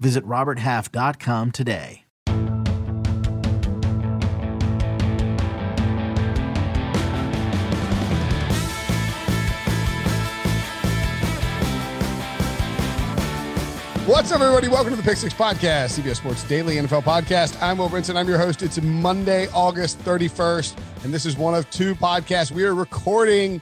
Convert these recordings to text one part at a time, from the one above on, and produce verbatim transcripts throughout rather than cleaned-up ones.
Visit robert half dot com today. What's up, everybody? Welcome to the Pick Six Podcast, C B S Sports Daily N F L Podcast. I'm Will Brinson. I'm your host. It's Monday, August thirty-first, and this is one of two podcasts. We are recording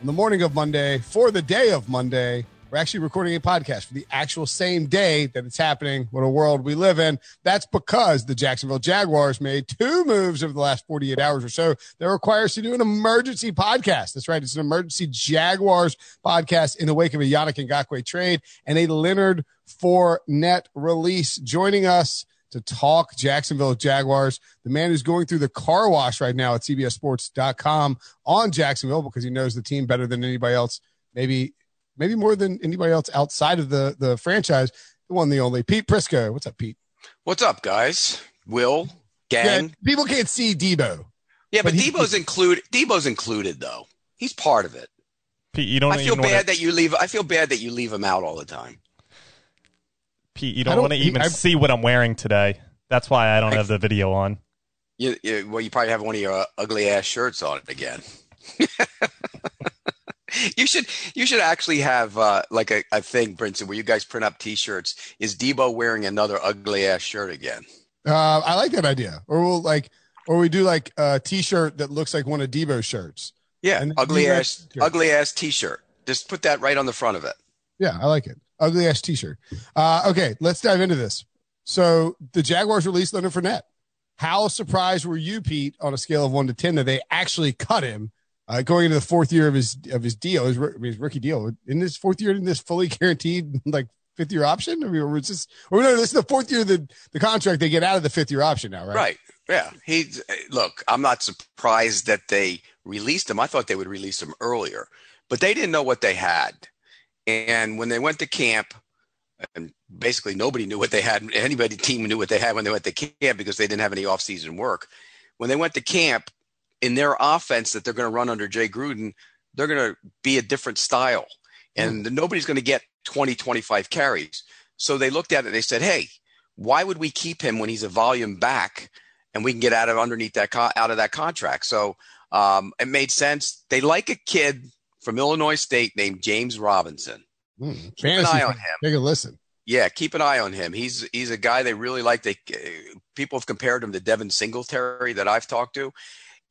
on the morning of Monday for the day of Monday. We're actually recording a podcast for the actual same day that it's happening. What a world we live in. That's because the Jacksonville Jaguars made two moves over the last forty-eight hours or so that require us to do an emergency podcast. That's right. It's an emergency Jaguars podcast in the wake of a Yannick Ngakoue trade and a Leonard Fournette release. Joining us to talk Jacksonville Jaguars, the man who's going through the car wash right now at C B S sports dot com on Jacksonville because he knows the team better than anybody else, maybe maybe more than anybody else outside of the, the franchise, the one, the only, Pete Prisco. What's up, Pete? What's up, guys? Will, gang. Yeah, people can't see Debo. Yeah, but, but he, Debo's, include, Debo's included, though. He's part of it. Pete, you don't I feel bad to... that you leave. I feel bad that you leave him out all the time. Pete, you don't, don't want to even I, see what I'm wearing today. That's why I don't I, have the video on. You, you, well, you probably have one of your uh, ugly-ass shirts on it again. You should you should actually have uh, like a, a thing, Brinson, where you guys print up T-shirts. Is Debo wearing another ugly-ass shirt again? Uh, I like that idea. Or we'll like, or we do like a T-shirt that looks like one of Debo's shirts. Yeah, ugly-ass ugly-ass T-shirt. Just put that right on the front of it. Yeah, I like it. Ugly ass T-shirt. Uh, okay, let's dive into this. So the Jaguars released Leonard Fournette. How surprised were you, Pete, on a scale of one to ten that they actually cut him uh, going into the fourth year of his of his deal, his, his rookie deal? In this fourth year, in this fully guaranteed like fifth year option, I mean, or is this, or no, this is the fourth year of the the contract. They get out of the fifth year option now, right? Right. Yeah. He look. I'm not surprised that they released him. I thought they would release him earlier, but they didn't know what they had. And when they went to camp, and basically nobody knew what they had, anybody team knew what they had when they went to camp because they didn't have any offseason work. When they went to camp, in their offense that they're going to run under Jay Gruden, they're going to be a different style. And mm-hmm. nobody's going to get twenty, twenty-five carries. So they looked at it and they said, hey, why would we keep him when he's a volume back and we can get out of underneath that co- out of that contract? So um, it made sense. They like a kid from Illinois State named James Robinson. Mm, keep an eye on him. Take a listen. Yeah, keep an eye on him. He's he's a guy they really like. They uh, people have compared him to Devin Singletary that I've talked to,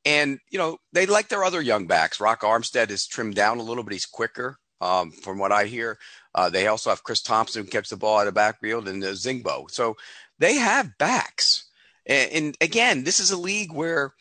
and you know they like their other young backs. Rock Armstead is trimmed down a little, but he's quicker, um, from what I hear. Uh, they also have Chris Thompson who catches the ball out of backfield and uh, Zingbo. So they have backs, and, and again, this is a league where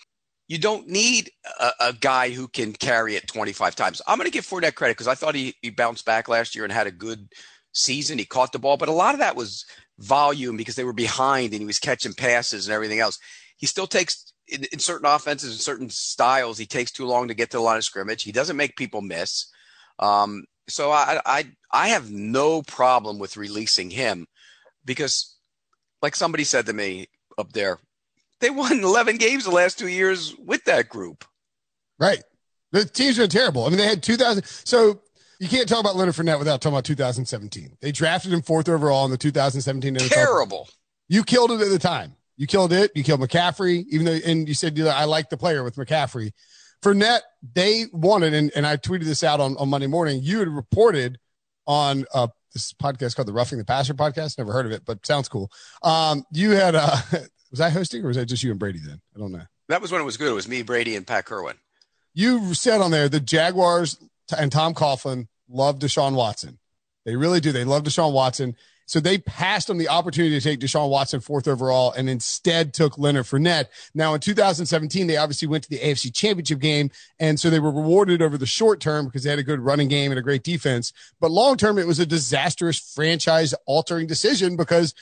you don't need a, a guy who can carry it twenty-five times. I'm going to give Fournette credit because I thought he, he bounced back last year and had a good season. He caught the ball, but a lot of that was volume because they were behind and he was catching passes and everything else. He still takes in, in certain offenses and certain styles. He takes too long to get to the line of scrimmage. He doesn't make people miss. Um, so I, I, I have no problem with releasing him because like somebody said to me up there, they won eleven games the last two years with that group. Right. The teams are terrible. I mean, they had two thousand. So you can't talk about Leonard Fournette without talking about two thousand seventeen. They drafted him fourth overall in the two thousand seventeen. Terrible. You killed it at the time. You killed it. You killed McCaffrey, even though, and you said, I like the player with McCaffrey. Fournette, they wanted, and, and I tweeted this out on, on Monday morning. You had reported on uh, this podcast called the Roughing the Passer podcast. Never heard of it, but sounds cool. Um, you had uh, a, was I hosting or was that just you and Brady then? I don't know. That was when it was good. It was me, Brady, and Pat Kerwin. You said on there the Jaguars and Tom Coughlin love Deshaun Watson. They really do. They love Deshaun Watson. So they passed on the opportunity to take Deshaun Watson fourth overall and instead took Leonard Fournette. Now in two thousand seventeen, they obviously went to the A F C Championship game. And so they were rewarded over the short term because they had a good running game and a great defense. But long term, it was a disastrous franchise altering decision because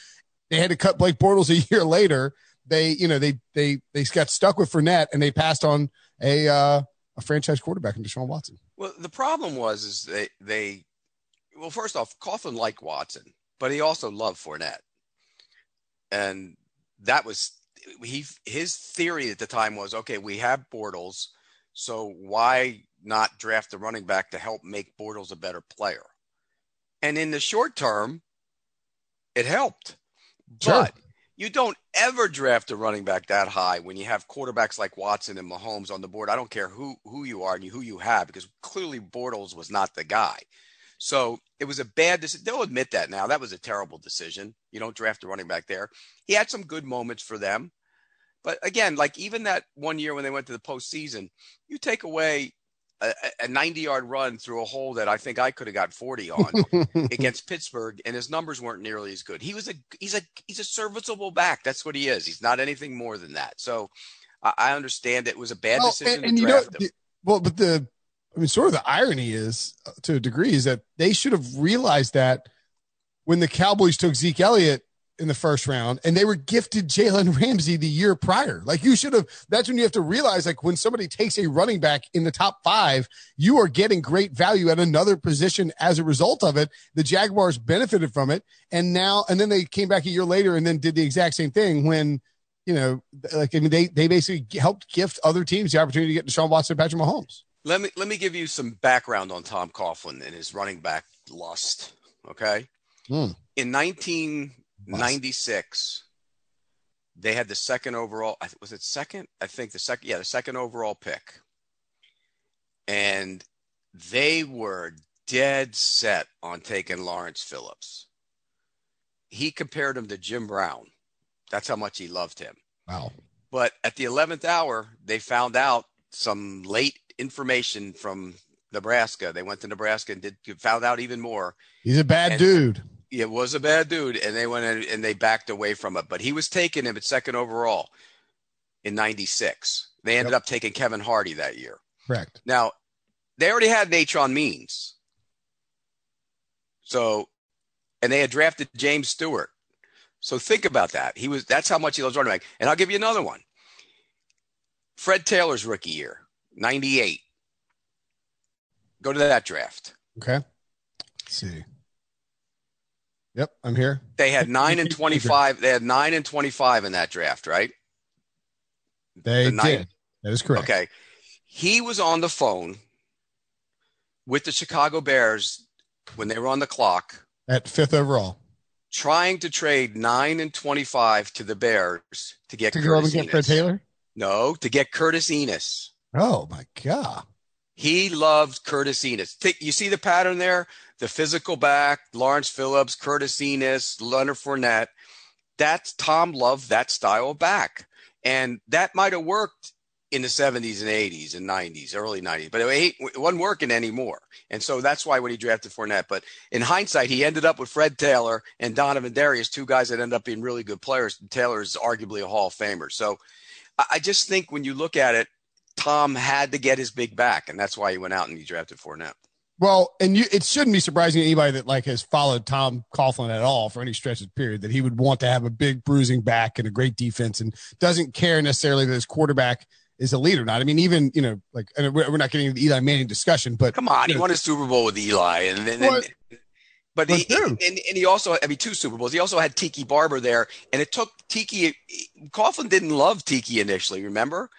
They had to cut Blake Bortles a year later. They, you know, they they they got stuck with Fournette, and they passed on a uh, a franchise quarterback in Deshaun Watson. Well, the problem was is they they well, first off, Coughlin liked Watson, but he also loved Fournette, and that was he his theory at the time was, okay, we have Bortles, so why not draft the running back to help make Bortles a better player? And in the short term, it helped. Sure. But you don't ever draft a running back that high when you have quarterbacks like Watson and Mahomes on the board. I don't care who, who you are and who you have, because clearly Bortles was not the guy. So it was a bad decision. They'll admit that now. That was a terrible decision. You don't draft a running back there. He had some good moments for them. But again, like even that one year when they went to the postseason, you take away a ninety-yard run through a hole that I think I could have got forty on against Pittsburgh, and his numbers weren't nearly as good. He was a he's a he's a serviceable back. That's what he is. He's not anything more than that. So I understand it was a bad well, decision and, and to you draft know, him. Well, but the I mean, sort of the irony is, to a degree, is that they should have realized that when the Cowboys took Zeke Elliott in the first round, and they were gifted Jalen Ramsey the year prior. Like you should have, that's when you have to realize, like when somebody takes a running back in the top five, you are getting great value at another position as a result of it. The Jaguars benefited from it. And now, and then they came back a year later and then did the exact same thing when, you know, like, I mean, they, they basically helped gift other teams the opportunity to get Deshaun Watson and Patrick Mahomes. Let me, let me give you some background on Tom Coughlin and his running back lust. Okay. Mm. In nineteen ninety-six, they had the second overall, was it second? I think the second, yeah, the second overall pick. And they were dead set on taking Lawrence Phillips. He compared him to Jim Brown. That's how much he loved him. Wow. But at the eleventh hour, they found out some late information from Nebraska. They went to Nebraska and did found out even more. He's a bad and, dude. It was a bad dude, and they went in, and they backed away from it. But he was taking him at second overall in ninety-six. They ended yep. up taking Kevin Hardy that year. Correct. Now, they already had Natron Means. So, and they had drafted James Stewart. So think about that. He was that's how much he loves running back. And I'll give you another one. Fred Taylor's rookie year, ninety-eight. Go to that draft. Okay. Let's see. Yep, I'm here. They had nine and twenty-five. They had nine and twenty-five in that draft, right? They the did. That is correct. Okay. He was on the phone with the Chicago Bears when they were on the clock at fifth overall, trying to trade nine and twenty-five to the Bears to get to Curtis go up and get Enis. Fred Taylor. No, to get Curtis Enis. Oh my God. He loved Curtis Enis. You see the pattern there? The physical back, Lawrence Phillips, Curtis Enis, Leonard Fournette. That's Tom loved that style back. And that might have worked in the seventies and eighties and nineties, early nineties. But it wasn't working anymore. And so that's why when he drafted Fournette. But in hindsight, he ended up with Fred Taylor and Donovan Darius, two guys that ended up being really good players. Taylor is arguably a Hall of Famer. So I just think when you look at it, Tom had to get his big back, and that's why he went out and he drafted Fournette. Well, and you, it shouldn't be surprising to anybody that like has followed Tom Coughlin at all for any stretch of period that he would want to have a big bruising back and a great defense, and doesn't care necessarily that his quarterback is a leader or not. I mean, even, you know, like, and we're not getting into the Eli Manning discussion, but come on, he know, won a Super Bowl with Eli, and then. Well, But he, and, and he also, I mean, two Super Bowls. He also had Tiki Barber there, and it took Tiki. Coughlin didn't love Tiki initially, remember?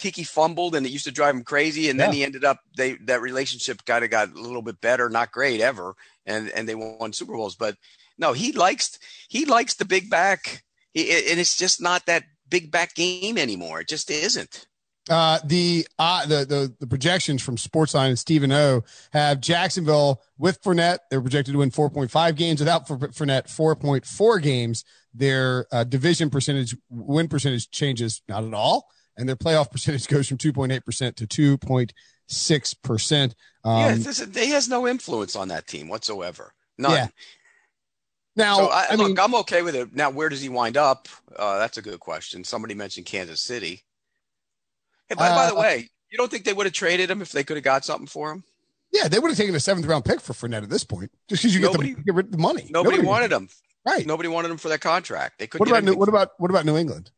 Tiki fumbled, and it used to drive him crazy. And yeah. then he ended up, they that relationship kind of got a little bit better, not great ever, and and they won Super Bowls. But no, he likes he likes the big back, he, and it's just not that big back game anymore. It just isn't. Uh, the, uh, the the the projections from Sportsline and Stephen O have Jacksonville with Fournette. They're projected to win four point five games. Without Fournette, four point four games. Their uh, division percentage, win percentage changes not at all. And their playoff percentage goes from two point eight percent to two point six percent. Um, yeah, this is, he has no influence on that team whatsoever. None. Yeah. Now, so I, I look, mean, I'm okay with it. Now, where does he wind up? Uh, that's a good question. Somebody mentioned Kansas City. Hey, by, uh, by the way, you don't think they would have traded him if they could have got something for him? Yeah, they would have taken a seventh round pick for Fournette at this point, just because you nobody, get, the, get rid of the money. Nobody, nobody wanted him. Right. Nobody wanted him for that contract. They couldn't. What about New, what about what about New England?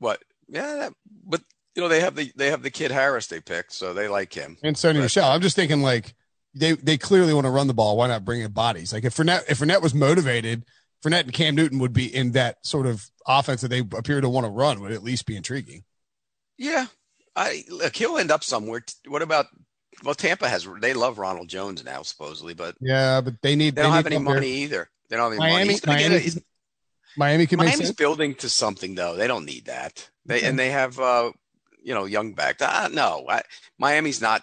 What? Yeah, that, but you know they have the they have the kid Harris they picked, so they like him. And Sony Michelle. I'm just thinking like they they clearly want to run the ball. Why not bring in bodies? Like if Fournette if Fournette was motivated, Fournette and Cam Newton would be in that sort of offense that they appear to want to run. Would at least be intriguing. Yeah, I look. He'll end up somewhere. What about? Well, Tampa has. They love Ronald Jones now, supposedly, but yeah, but they need. They don't they have any money there. either. They don't have any Miami, money. He's Miami, get a, Miami can Miami's make sense. building to something though. They don't need that. They okay. and they have uh, you know young back. Uh, no, I, Miami's not.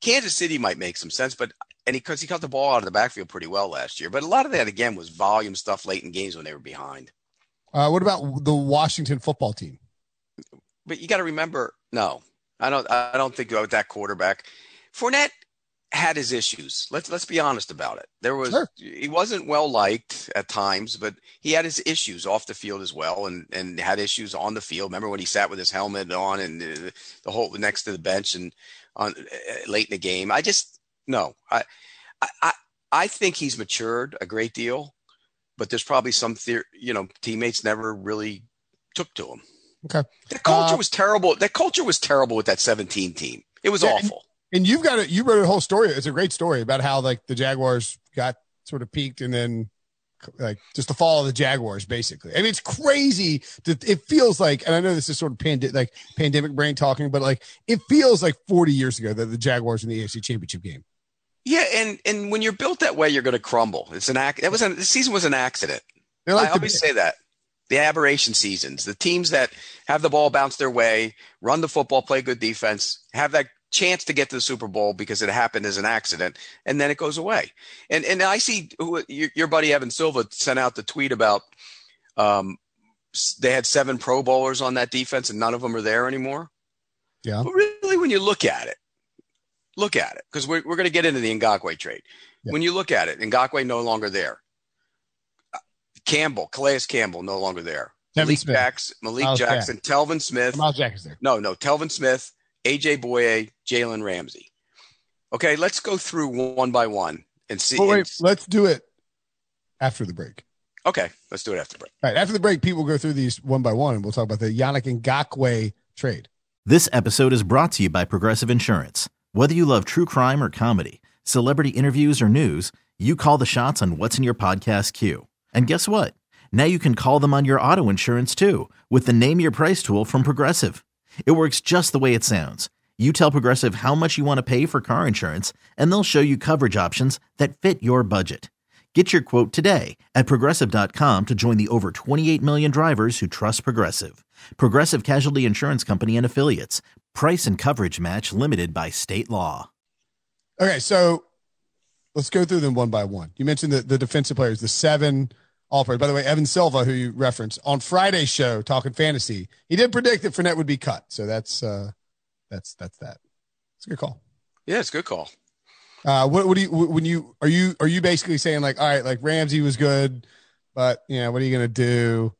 Kansas City might make some sense, but and he because he caught the ball out of the backfield pretty well last year. But a lot of that again was volume stuff late in games when they were behind. Uh, what about the Washington football team? But you got to remember, no, I don't. I don't think about that quarterback. Fournette had his issues. Let's let's be honest about it. There was sure. he wasn't well liked at times, but he had his issues off the field as well, and, and had issues on the field. Remember when he sat with his helmet on and the, the whole next to the bench and on uh, late in the game. I just no. I I I think he's matured a great deal, but there's probably some theory, you know teammates never really took to him. Okay. That culture uh, was terrible. That culture was terrible with that seventeen team. It was yeah, awful. And, and you've got it. You wrote a whole story. It's a great story about how like the Jaguars got sort of peaked and then like just the fall of the Jaguars, basically. I mean, it's crazy. To, it feels like, and I know this is sort of pandi- like pandemic brain talking, but like it feels like forty years ago that the Jaguars in the A F C Championship game. Yeah, and and when you're built that way, you're going to crumble. It's an act. That was an, the season was an accident. Like I always the- say that. The aberration seasons, the teams that have the ball bounce their way, run the football, play good defense, have that chance to get to the Super Bowl because it happened as an accident, and then it goes away. And and I see who, your, your buddy Evan Silva sent out the tweet about um, they had seven Pro Bowlers on that defense, and none of them are there anymore. Yeah. But really, when you look at it, look at it, because we're, we're going to get into the Ngakoue trade. Yeah. When you look at it, Ngakoue no longer there. Campbell, Calais Campbell, no longer there. Malik, Jax, Malik Jackson, back. Telvin Smith. Miles Jackson's there. No, no, Telvin Smith, A J. Boye, Jalen Ramsey. Okay, let's go through one by one and see. Oh, wait, and, let's do it after the break. Okay, let's do it after the break. All right, after the break, Pete will go through these one by one, and we'll talk about the Yannick Ngakoue trade. This episode is brought to you by Progressive Insurance. Whether you love true crime or comedy, celebrity interviews or news, you call the shots on what's in your podcast queue. And guess what? Now you can call them on your auto insurance too with the Name Your Price tool from Progressive. It works just the way it sounds. You tell Progressive how much you want to pay for car insurance, and they'll show you coverage options that fit your budget. Get your quote today at progressive dot com to join the over twenty-eight million drivers who trust Progressive. Progressive Casualty Insurance Company and Affiliates. Price and coverage match limited by state law. Okay, so let's go through them one by one. You mentioned the, the defensive players, the seven all-pros. By the way, Evan Silva, who you referenced on Friday's show, Talking Fantasy, he did predict that Fournette would be cut. So that's uh, that's that's that. It's a good call. Yeah, it's a good call. Uh, what, what do you when you are you are you basically saying like, all right, like Ramsey was good, but you know what are you gonna do?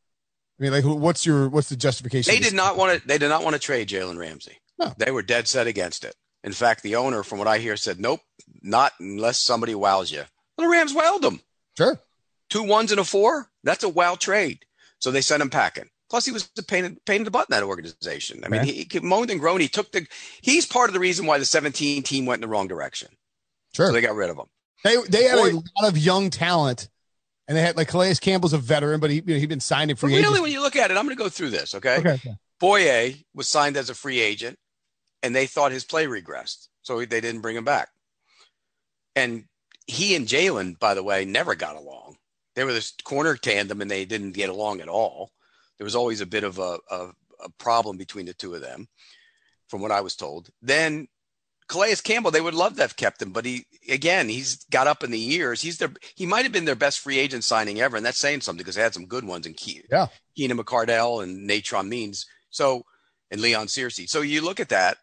I mean, like, what's your what's the justification? They did not want to. They did not want to trade Jalen Ramsey. No. They were dead set against it. In fact, the owner, from what I hear, said, nope, not unless somebody wows you. Well, the Rams wowed them. Sure. Two ones and a four. That's a wow trade. So they sent him packing. Plus, he was a pain in the butt in that organization. I mean, right. he, he moaned and groaned. He took the – he's part of the reason why the seventeen team went in the wrong direction. Sure. So they got rid of him. They they had Boy, a lot of young talent, and they had – like Calais Campbell's a veteran, but he, you know, he'd been signed in free agent. Really, when you look at it, I'm going to go through this, okay? Okay, okay. Boye was signed as a free agent. And they thought his play regressed, so they didn't bring him back. And he and Jalen, by the way, never got along. They were this corner tandem, and they didn't get along at all. There was always a bit of a, a, a problem between the two of them, from what I was told. Then Calais Campbell, they would love to have kept him, but he again, he's got up in the years. He's their he might have been their best free agent signing ever, and that's saying something because they had some good ones in Ke- yeah. Keenan McCardell and Natron Means, so and Leon Searcy. So you look at that.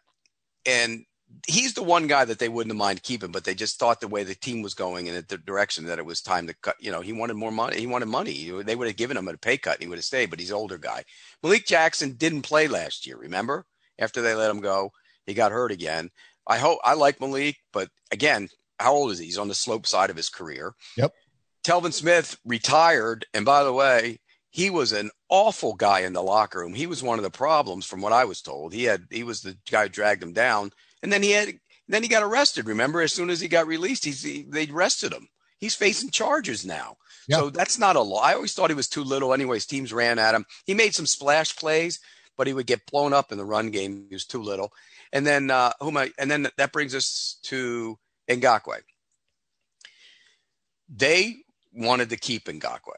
And he's the one guy that they wouldn't have mind keeping, but they just thought the way the team was going and at the direction that it was time to cut. You know, he wanted more money. He wanted money. They would have given him a pay cut and he would have stayed, but he's an older guy. Malik Jackson didn't play last year. Remember, after they let him go, he got hurt again. I hope I like Malik, but again, how old is he? He's on the slope side of his career. Yep. Telvin Smith retired. And by the way, he was an awful guy in the locker room. He was one of the problems from what I was told. He had, he was the guy who dragged him down. And then he had, then he got arrested. Remember, as soon as he got released, he's, he, they arrested him. He's facing charges now. Yep. So that's not a law. I always thought he was too little. Anyways, teams ran at him. He made some splash plays, but he would get blown up in the run game. He was too little. And then, uh, who am I? And then that brings us to Ngakoue. They wanted to keep Ngakoue.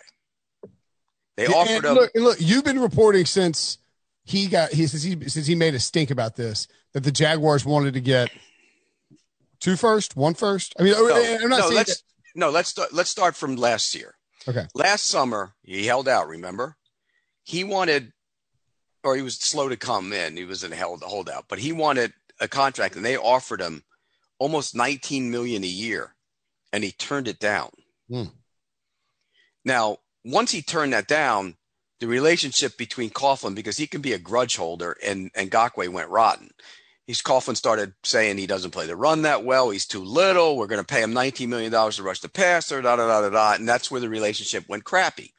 They yeah, offered him. Look, look, you've been reporting since he got he since he since he made a stink about this that the Jaguars wanted to get two first, one first. I mean, no, I'm not no, saying let's, that. No, let's let's start from last year. Okay. Last summer, he held out. Remember, he wanted, or he was slow to come in. He was in a held holdout, but he wanted a contract, and they offered him almost nineteen million dollars a year, and he turned it down. Mm. Now, once he turned that down, the relationship between Coughlin, because he can be a grudge holder, and and Ngakoue went rotten. He's Coughlin started saying he doesn't play the run that well. He's too little. We're going to pay him nineteen million dollars to rush the passer, da, da, da, da, da. And that's where the relationship went crappy.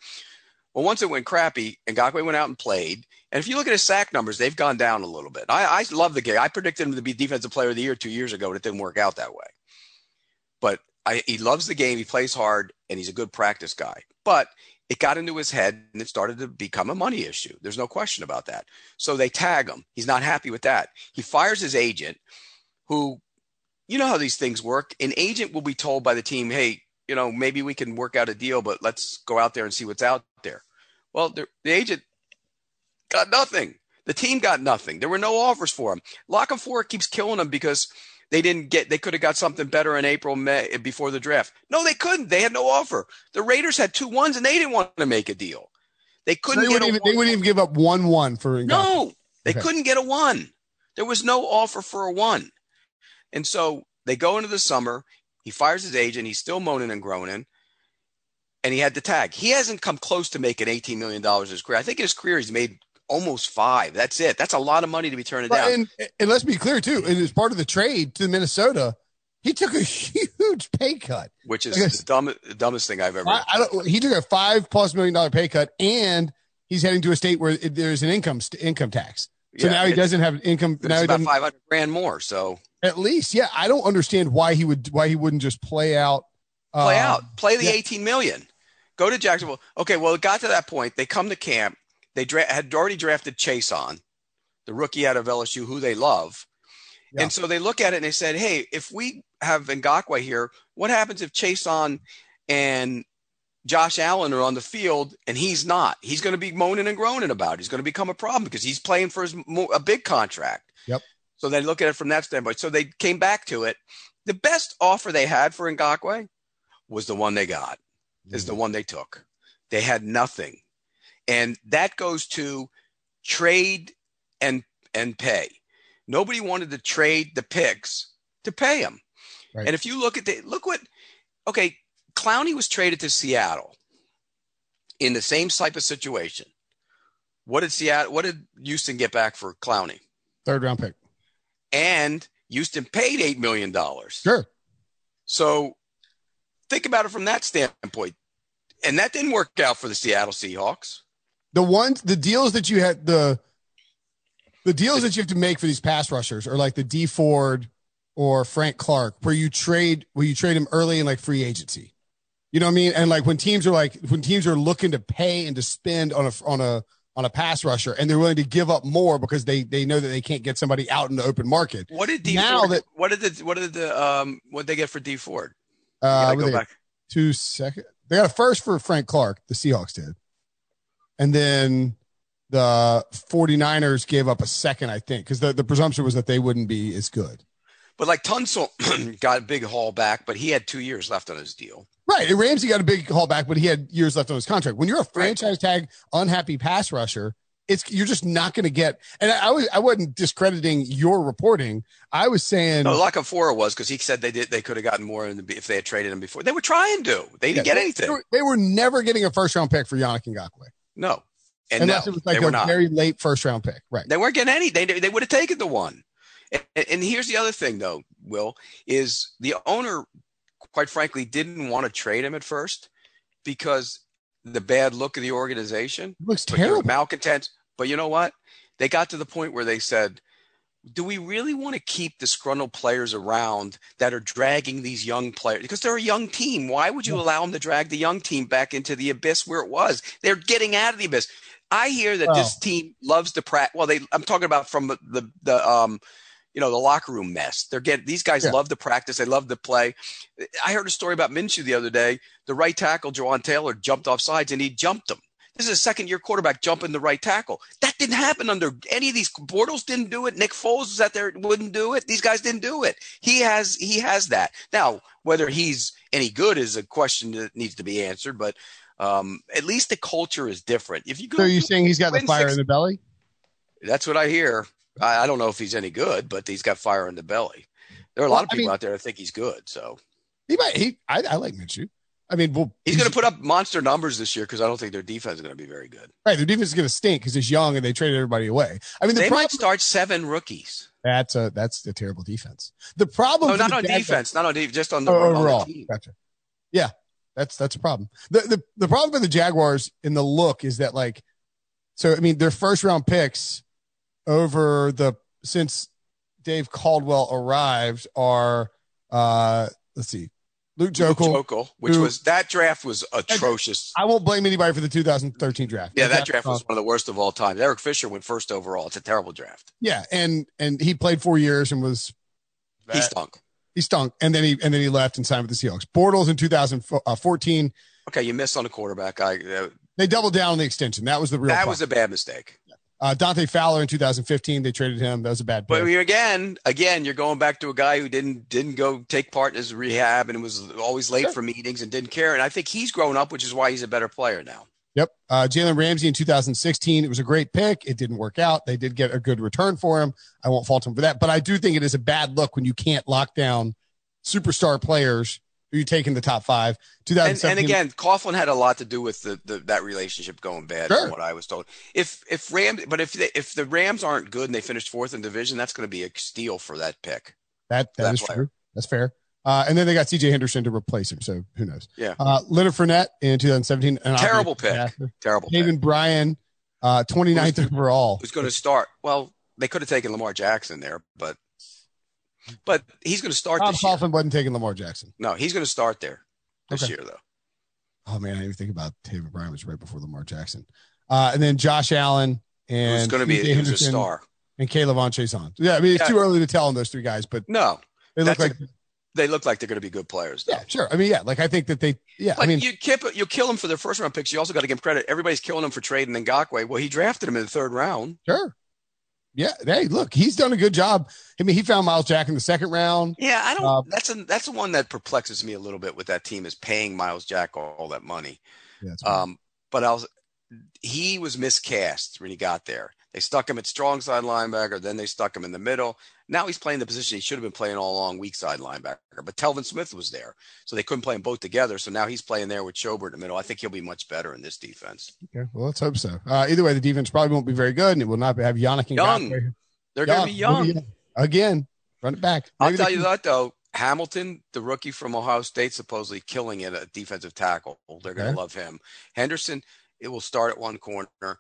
Well, once it went crappy, Ngakoue went out and played. And if you look at his sack numbers, they've gone down a little bit. I, I love the guy. I predicted him to be defensive player of the year two years ago, but it didn't work out that way. But I, he loves the game. He plays hard, and he's a good practice guy. But it got into his head, and it started to become a money issue. There's no question about that. So they tag him. He's not happy with that. He fires his agent, who, you know how these things work. An agent will be told by the team, hey, you know, maybe we can work out a deal, but let's go out there and see what's out there. Well, the, the agent got nothing. The team got nothing. There were no offers for him. Lock and Four keeps killing him because they didn't get, they could have got something better in April, May, before the draft. No, they couldn't. They had no offer. The Raiders had two ones and they didn't want to make a deal. They couldn't so they get a even, one. They wouldn't even give up one one for Ngakoue. No, they okay. couldn't get a one. There was no offer for a one. And so they go into the summer. He fires his agent. He's still moaning and groaning. And he had the tag. He hasn't come close to making eighteen million dollars in his career. I think in his career he's made almost five. That's it. That's a lot of money to be turning but, down. And, and let's be clear, too. And as part of the trade to Minnesota, he took a huge pay cut. Which is guess, the, dumb, the dumbest thing I've ever I, I don't, He took a five-plus million dollar pay cut, and he's heading to a state where it, there's an income income tax. So yeah, now he doesn't have income. Now he about five hundred grand more. So at least, yeah, I don't understand why he would why he wouldn't just play out. Play um, out. Play the yeah. eighteen million. Go to Jacksonville. Okay, well, it got to that point. They come to camp. They dra- had already drafted Chase on, the rookie out of L S U, who they love. Yeah. And so they look at it and they said, hey, if we have Ngakoue here, what happens if Chase on and Josh Allen are on the field and he's not? He's going to be moaning and groaning about it. He's going to become a problem because he's playing for his mo- a big contract. Yep. So they look at it from that standpoint. So they came back to it. The best offer they had for Ngakoue was the one they got, mm-hmm. is the one they took. They had nothing. And that goes to trade and and pay. Nobody wanted to trade the picks to pay him. Right. And if you look at the – look what – okay, Clowney was traded to Seattle in the same type of situation. What did Seattle – what did Houston get back for Clowney? Third-round pick. And Houston paid eight million dollars. Sure. So think about it from that standpoint. And that didn't work out for the Seattle Seahawks. The ones, the deals that you had, the the deals that you have to make for these pass rushers are like the Dee Ford or Frank Clark, where you trade, where you trade them early in like free agency. You know what I mean? And like when teams are like when teams are looking to pay and to spend on a on a on a pass rusher, and they're willing to give up more because they they know that they can't get somebody out in the open market. What did Dee now Ford, that what did the what did the um what they get for Dee Ford? Uh, go back two seconds. They got a first for Frank Clark. The Seahawks did. And then the 49ers gave up a second, I think, because the, the presumption was that they wouldn't be as good. But like Tunsil got a big haul back, but he had two years left on his deal. Right. And Ramsey got a big haul back, but he had years left on his contract. When you're a franchise tag unhappy pass rusher, it's you're just not going to get. And I, I, was, I wasn't discrediting your reporting. I was saying. No, Lock and Four was because he said they did. They could have gotten more in the, if they had traded him before. They were trying to. They didn't yeah, get anything. They were, they were never getting a first round pick for Yannick Ngakoue. No. And Unless no, it was like a very late first round pick. Right. They weren't getting any. They they would have taken the one. And, and here's the other thing, though, Will, is the owner, quite frankly, didn't want to trade him at first because the bad look of the organization. It looks terrible. Malcontent. But you know what? They got to the point where they said, do we really want to keep disgruntled players around that are dragging these young players? Because they're a young team. Why would you allow them to drag the young team back into the abyss where it was? They're getting out of the abyss. I hear that oh. this team loves to practice. Well, they, I'm talking about from the, the, the um, you know, the locker room mess. They're getting, these guys yeah. love to practice. They love to play. I heard a story about Minshew the other day. The right tackle, Jawan Taylor, jumped off sides and he jumped him. This is a second-year quarterback jumping the right tackle. That didn't happen under any of these. Bortles didn't do it. Nick Foles was out there, wouldn't do it. These guys didn't do it. He has he has that. Now, whether he's any good is a question that needs to be answered, but um, at least the culture is different. If you go, so you're saying he's got the fire six, in the belly? That's what I hear. I, I don't know if he's any good, but he's got fire in the belly. There are a well, lot of people I mean, out there that think he's good. So he might. He I, I like Minshew. I mean, well, he's, he's going to put up monster numbers this year because I don't think their defense is going to be very good. Right, their defense is going to stink because it's young and they traded everybody away. I mean, the they problem, might start seven rookies. That's a that's a terrible defense. The problem, no, not on defense, not on defense, just on the overall. On the team. Gotcha. Yeah, that's that's a problem. The, the the problem with the Jaguars in the look is that like, so I mean, their first round picks over the since Dave Caldwell arrived are uh, let's see. Luke Joeckel, Luke Joeckel, which who, was that draft was atrocious. I won't blame anybody for the two thousand thirteen draft. Yeah, that, that draft was one of the worst of all time. Eric Fisher went first overall. It's a terrible draft. Yeah, and and he played four years and was that, he stunk. He stunk, and then he and then he left and signed with the Seahawks. Bortles in two thousand fourteen. Okay, you missed on a quarterback. I uh, they doubled down on the extension. That was the real. That problem. was a bad mistake. Uh, Dante Fowler in two thousand fifteen, they traded him. That was a bad pick. But you're again, again, you're going back to a guy who didn't didn't go take part in his rehab and was always late sure. for meetings and didn't care. And I think he's grown up, which is why he's a better player now. Yep. Uh, Jalen Ramsey in two thousand sixteen, it was a great pick. It didn't work out. They did get a good return for him. I won't fault him for that. But I do think it is a bad look when you can't lock down superstar players who you take in the top five. And, and again, Coughlin had a lot to do with the, the that relationship going bad, sure. from what I was told. If if Rams, but if they, if the Rams aren't good and they finished fourth in division, that's going to be a steal for that pick. That that, that is player. true. That's fair. Uh, and then they got C J Henderson to replace him, so who knows? Yeah. Uh, Leonard Fournette in two thousand seventeen, an terrible pick. Disaster. Terrible. David pick. Bryan, uh, twenty-ninth who's, overall. Who's going to start? Well, they could have taken Lamar Jackson there, but but he's going to start. Tom Coughlin wasn't taking Lamar Jackson. No, he's going to start there. This okay. year, though. Oh, man, I didn't even think about David Bryan was right before Lamar Jackson. Uh, and then Josh Allen and going to be a, a star and Calais Campbell. Yeah, I mean, it's yeah. too early to tell on those three guys, but no, they look like a, they look like they're going to be good players. Though. Yeah, sure. I mean, yeah, like I think that they, yeah, like I mean, you keep you kill them for their first round picks. You also got to give them credit. Everybody's killing them for trading Ngakoue. Well, he drafted him in the third round. Sure. Yeah. Hey, look, he's done a good job. I mean, he found Miles Jack in the second round. Yeah, I don't. Uh, that's a, that's the one that perplexes me a little bit with that team is paying Miles Jack all, all that money. Yeah, um, but I was, he was miscast when he got there. They stuck him at strong side linebacker. Then they stuck him in the middle. Now he's playing the position he should have been playing all along, weak side linebacker. But Telvin Smith was there, so they couldn't play them both together. So now he's playing there with Schobert in the middle. I think he'll be much better in this defense. Okay, well, let's hope so. Uh, either way, the defense probably won't be very good, and it will not have Yannick Ngakoue. They're going to be young. young. Again, run it back. Maybe I'll tell can- you that, though. Hamilton, the rookie from Ohio State, supposedly killing it at defensive tackle. They're going to okay. love him. Henderson, it will start at one corner.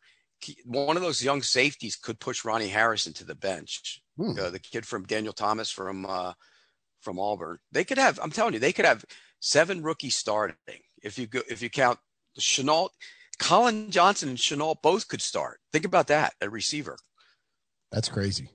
One of those young safeties could push Ronnie Harrison to the bench. Hmm. Uh, the kid from Daniel Thomas from uh, from Auburn. They could have. I'm telling you, they could have seven rookies starting. If you go, if you count Shenault, Colin Johnson and Shenault both could start. Think about that at receiver. That's crazy.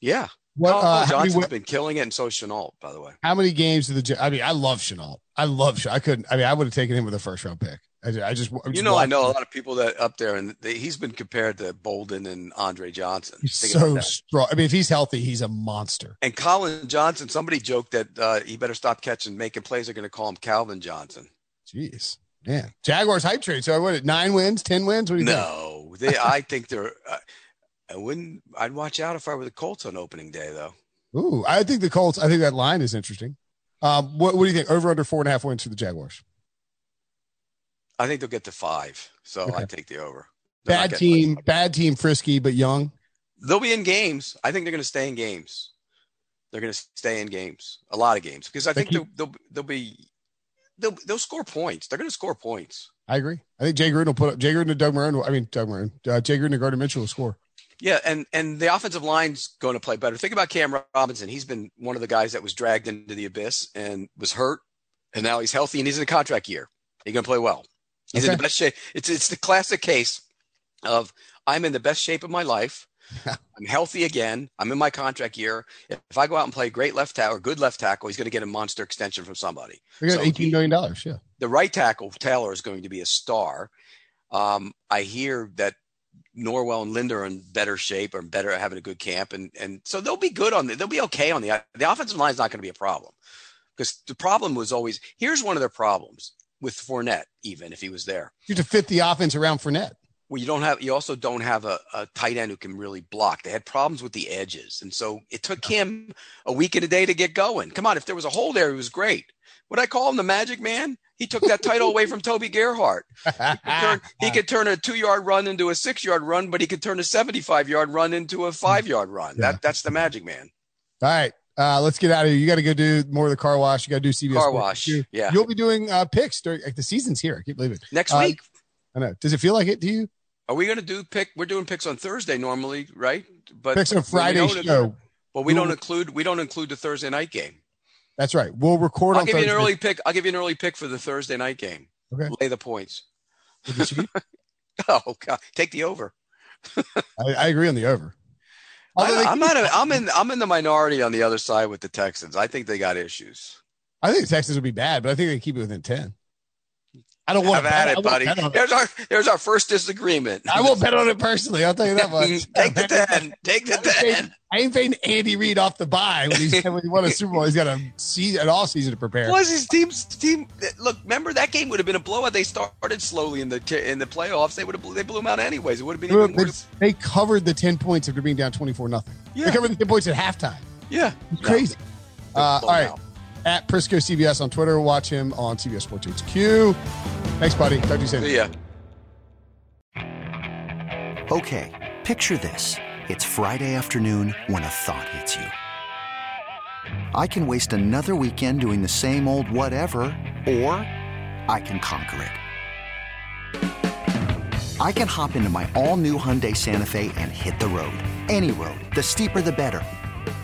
Yeah. What, Colin uh, Johnson's many, what, been killing it, and so is Shenault. By the way, how many games did the? I mean, I love Shenault. I love. Shenault. I couldn't. I mean, I would have taken him with a first round pick. I just, I just you just know, I know him. a lot of people that up there, and they, he's been compared to Bolden and Andre Johnson. He's so strong. I mean, if he's healthy, he's a monster. And Colin Johnson, somebody joked that uh, he better stop catching, making plays. They're going to call him Calvin Johnson. Jeez, man, Jaguars hype trade. So I went at nine wins, ten wins. What do you no, think? They, I think they're. Uh, I wouldn't. I'd watch out if I were the Colts on opening day, though. Ooh, I think the Colts. I think that line is interesting. Um, what, what do you think? Over under four and a half wins for the Jaguars. I think they'll get to five, so okay. I take the over. They're bad team, bad team, frisky, but young. They'll be in games. I think they're going to stay in games. They're going to stay in games, a lot of games, because I they think keep, they'll, they'll, they'll be they'll, they'll score points. They're going to score points. I agree. I think Jay Gruden will put up Jay Gruden and Doug Marone. Will, I mean, Doug Marone, uh, Jay Gruden and Gardner Mitchell will score. Yeah. And, and the offensive line's going to play better. Think about Cam Robinson. He's been one of the guys that was dragged into the abyss and was hurt. And now he's healthy and he's in a contract year. He's going to play well. He's okay. in the best shape. It's, it's the classic case of I'm in the best shape of my life. I'm healthy again. I'm in my contract year. If I go out and play great left tackle or good left tackle, he's going to get a monster extension from somebody. We got so eighteen million dollars. Yeah. The right tackle Taylor is going to be a star. Um, I hear that Norwell and Linder are in better shape or better at having a good camp. And, and so they'll be good on the, they'll be okay on the, the offensive line is not going to be a problem because the problem was always, here's one of their problems with Fournette, even if he was there. You have to fit the offense around Fournette. Well, you don't have, you also don't have a, a tight end who can really block. They had problems with the edges. And so it took him a week and a day to get going. Come on. If there was a hole there, it was great. Would I call him the Magic Man? He took that title away from Toby Gerhart. He could turn, he could turn a two yard run into a six yard run, but he could turn a seventy-five yard run into a five yard run. Yeah. That that's the Magic Man. All right. Uh, let's get out of here. You got to go do more of the car wash. You got to do C B S car wash. Too. Yeah. You'll be doing uh, picks during like, the season's here. I can't believe it. Next uh, week. I know. Does it feel like it? Do you? Are we going to do pick? We're doing picks on Thursday normally, right? But picks on Friday show. But we don't include we don't include the Thursday night game. That's right. We'll record. I'll give you an early pick. I'll give you an early pick for the Thursday night game. Okay. Lay the points. Oh God! Take the over. I, I agree on the over. I, I'm not. A, I'm in. I'm in the minority on the other side with the Texans. I think they got issues. I think the Texans would be bad, but I think they keep it within ten. I don't want to bet it, buddy. There's our there's our first disagreement. I won't bet on it personally. I'll tell you that much. Take the ten. Take the ten. I ain't fading Andy Reid off the bye when he's when he won a Super Bowl. He's got a season, an all season to prepare. Plus his team's team. Look, remember that game would have been a blowout. They started slowly in the in the playoffs. They would have they blew them out anyways. It would have been even they, worse. They covered the ten points after being down twenty four nothing. Yeah. They covered the ten points at halftime. Yeah, it's crazy. Uh, all right. Out. At Prisco C B S on Twitter. Watch him on C B S Sports H Q. Thanks, buddy. Talk to you soon. See ya. Okay, picture this. It's Friday afternoon when a thought hits you. I can waste another weekend doing the same old whatever, or I can conquer it. I can hop into my all-new Hyundai Santa Fe and hit the road. Any road. The steeper, the better.